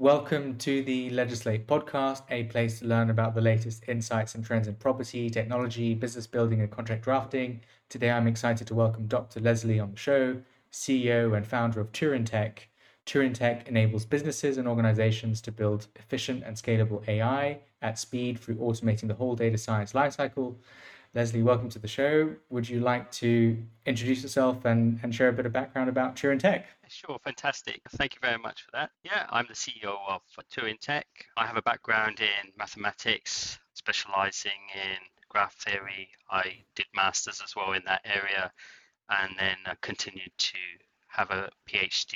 Welcome to the Legislate podcast, a place to learn about the latest insights and trends in property, technology, business building, and contract drafting. Today, I'm excited to welcome Dr. Leslie on the show, CEO and founder of TurinTech. TurinTech enables businesses and organizations to build efficient and scalable AI at speed through automating the whole data science lifecycle. Leslie, welcome to the show. Would you like to introduce yourself and share a bit of background about TurinTech? Sure, fantastic. Thank you very much for that. Yeah, I'm the CEO of TurinTech. I have a background in mathematics, specializing in graph theory. I did masters as well in that area, and then I continued to have a PhD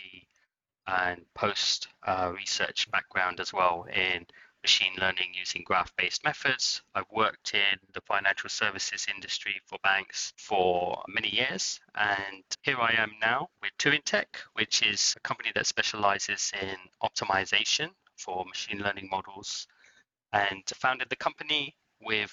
and post research background as well in machine learning using graph-based methods. I've worked in the financial services industry for banks for many years, and here I am now with TurinTech, which is a company that specializes in optimization for machine learning models, and founded the company with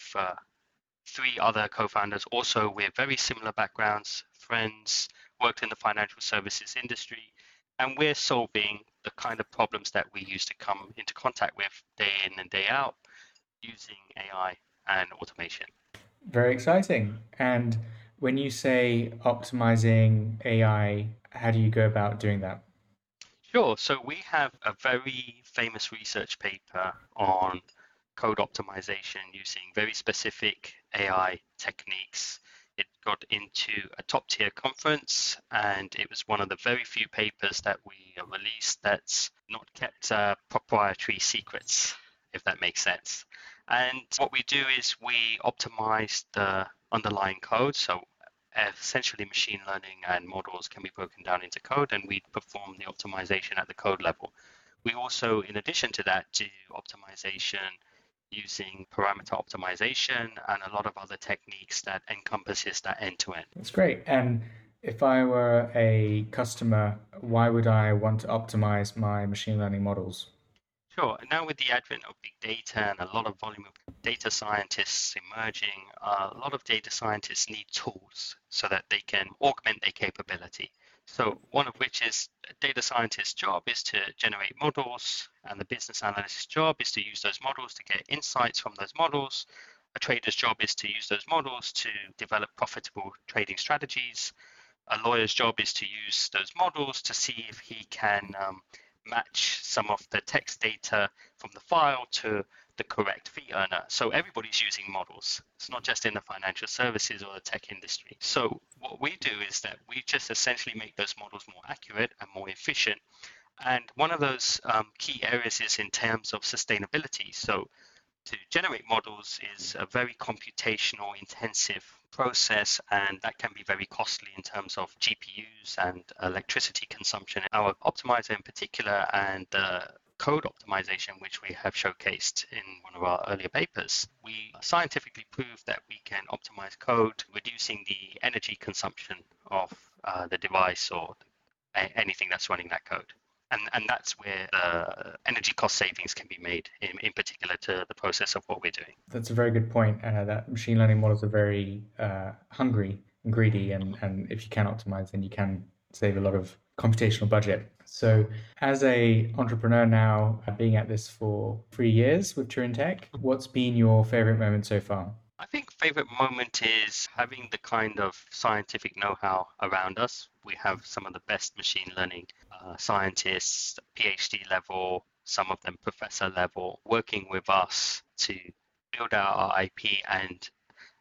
three other co-founders, also with very similar backgrounds, friends, worked in the financial services industry, and we're solving the kind of problems that we used to come into contact with day in and day out using AI and automation. Very exciting. And when you say optimizing AI, how do you go about doing that? Sure. So we have a very famous research paper on code optimization using very specific AI techniques. It got into a top-tier conference, and it was one of the very few papers that we released that's not kept proprietary secrets, if that makes sense. And what we do is we optimize the underlying code. So essentially, machine learning and models can be broken down into code, and we perform the optimization at the code level. We also, in addition to that, do optimization using parameter optimization and a lot of other techniques that encompasses that end-to-end. That's great. And if I were a customer, why would I want to optimize my machine learning models? Sure. Now with the advent of big data and a lot of volume of data scientists emerging, a lot of data scientists need tools so that they can augment their capability. So one of which is a data scientist's job is to generate models, and the business analyst's job is to use those models to get insights from those models. A trader's job is to use those models to develop profitable trading strategies. A lawyer's job is to use those models to see if he can match some of the text data from the file to the correct fee earner. So everybody's using models. It's not just in the financial services or the tech industry. So what we do is that we just essentially make those models more accurate and more efficient. And one of those key areas is in terms of sustainability. So to generate models is a very computational intensive process, and that can be very costly in terms of GPUs and electricity consumption. Our optimizer in particular and code optimization, which we have showcased in one of our earlier papers, we scientifically proved that we can optimize code, reducing the energy consumption of the device or anything that's running that code. And that's where energy cost savings can be made, in particular to the process of what we're doing. That's a very good point, that machine learning models are very hungry and greedy, and if you can optimize, then you can save a lot of computational budget. So as an entrepreneur now, being at this for 3 years with TurinTech, what's been your favorite moment so far? I think favorite moment is having the kind of scientific know-how around us. We have some of the best machine learning scientists, PhD level, some of them professor level, working with us to build out our IP and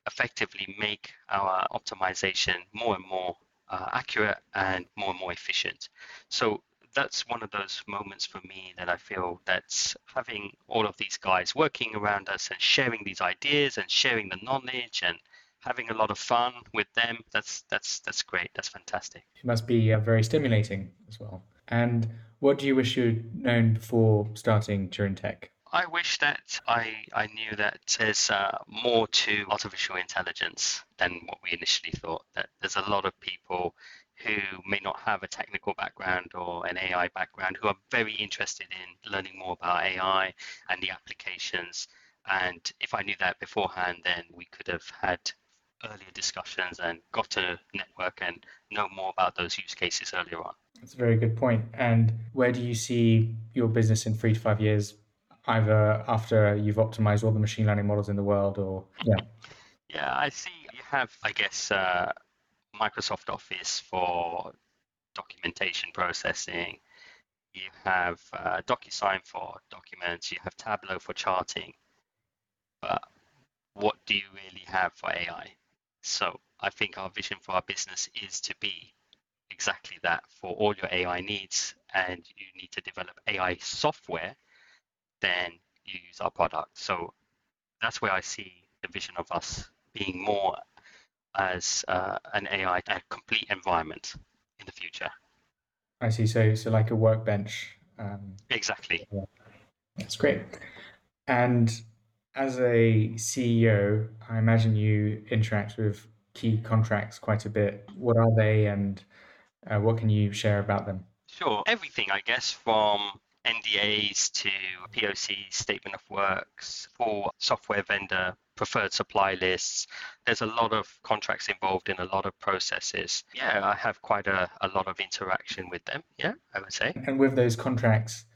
effectively make our optimization more and more accurate and more efficient. So that's one of those moments for me that I feel that's having all of these guys working around us and sharing these ideas and sharing the knowledge and having a lot of fun with them. That's great. That's fantastic. It must be very stimulating as well. And what do you wish you'd known before starting TurinTech? I wish that I knew that there's more to artificial intelligence than what we initially thought, that there's a lot of people who may not have a technical background or an AI background who are very interested in learning more about AI and the applications. And if I knew that beforehand, then we could have had earlier discussions and got to network and know more about those use cases earlier on. That's a very good point. And where do you see your business in 3 to 5 years, either after you've optimized all the machine learning models in the world or... Yeah, I see you have, I guess, Microsoft Office for documentation processing. You have DocuSign for documents. You have Tableau for charting. But what do you really have for AI? So I think our vision for our business is to be exactly that for all your AI needs, and you need to develop AI software, then you use our product. So that's where I see the vision of us being more as an AI complete environment in the future. I see. So like a workbench. Exactly. Yeah. That's great. And as a CEO, I imagine you interact with key contracts quite a bit. What are they, and what can you share about them? Sure. Everything, I guess, from NDAs to POC, statement of works, for software vendor preferred supply lists. There's a lot of contracts involved in a lot of processes. Yeah, I have quite a lot of interaction with them, yeah, I would say. And with those contracts,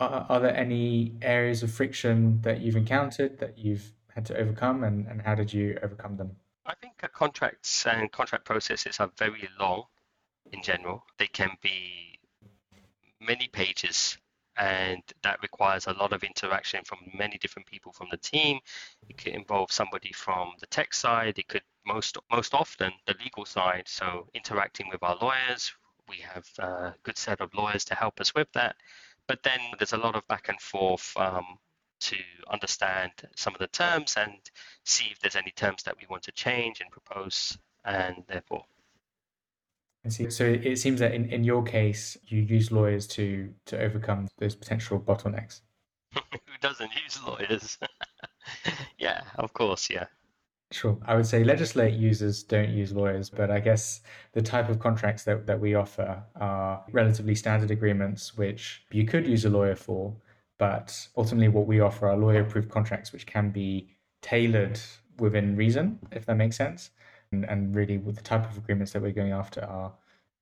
are there any areas of friction that you've encountered that you've had to overcome, and how did you overcome them? I think contracts and contract processes are very long in general. They can be many pages, and that requires a lot of interaction from many different people from the team. It could involve somebody from the tech side. It could most often the legal side. So interacting with our lawyers, we have a good set of lawyers to help us with that. But then there's a lot of back and forth to understand some of the terms and see if there's any terms that we want to change and propose, and therefore. I see. So it seems that in your case, you use lawyers to overcome those potential bottlenecks. Who doesn't use lawyers? Yeah, of course, yeah. Sure. I would say Legislate users don't use lawyers, but I guess the type of contracts that we offer are relatively standard agreements, which you could use a lawyer for, but ultimately what we offer are lawyer-approved contracts, which can be tailored within reason, if that makes sense. And really, with the type of agreements that we're going after are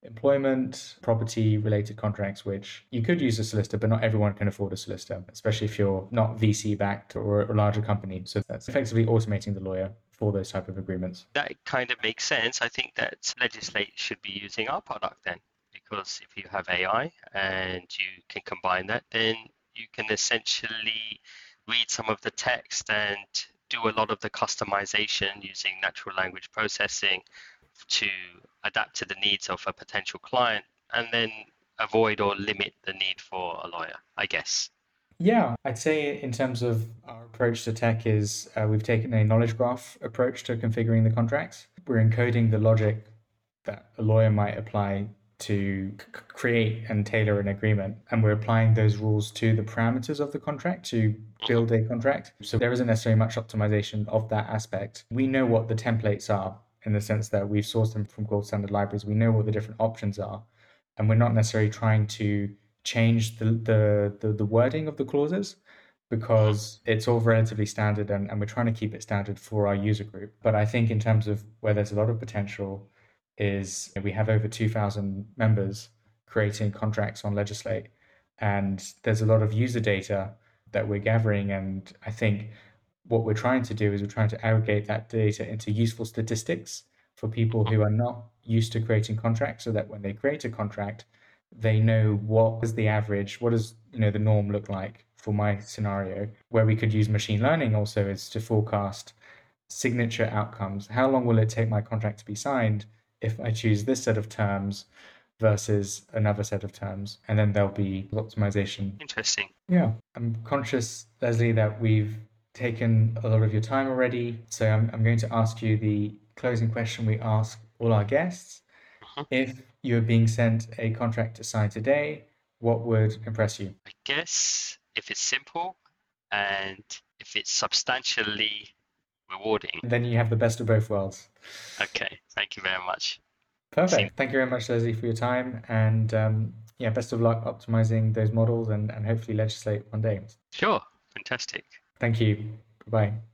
employment, property-related contracts, which you could use a solicitor, but not everyone can afford a solicitor, especially if you're not VC-backed or a larger company. So that's effectively automating the lawyer for those type of agreements. That kind of makes sense. I think that Legislate should be using our product then, because if you have AI and you can combine that, then you can essentially read some of the text and do a lot of the customization using natural language processing to adapt to the needs of a potential client, and then avoid or limit the need for a lawyer, I guess. Yeah, I'd say in terms of our approach to tech is we've taken a knowledge graph approach to configuring the contracts. We're encoding the logic that a lawyer might apply to create and tailor an agreement. And we're applying those rules to the parameters of the contract to build a contract. So there isn't necessarily much optimization of that aspect. We know what the templates are in the sense that we've sourced them from gold standard libraries. We know what the different options are, and we're not necessarily trying to change the wording of the clauses, because it's all relatively standard, and we're trying to keep it standard for our user group. But I think in terms of where there's a lot of potential is we have over 2,000 members creating contracts on Legislate, and there's a lot of user data that we're gathering, and I think what we're trying to do is we're trying to aggregate that data into useful statistics for people who are not used to creating contracts, so that when they create a contract, they know what is the average, what does the norm look like for my scenario. Where we could use machine learning also is to forecast signature outcomes. How long will it take my contract to be signed if I choose this set of terms versus another set of terms? And then there'll be optimization. Interesting. Yeah. I'm conscious, Leslie, that we've taken a lot of your time already. So I'm going to ask you the closing question we ask all our guests. If you're being sent a contract to sign today, what would impress you? I guess if it's simple and if it's substantially rewarding. And then you have the best of both worlds. Okay, thank you very much. Perfect. Thank you very much, Leslie, for your time. And best of luck optimizing those models and hopefully Legislate one day. Sure, fantastic. Thank you. Bye-bye.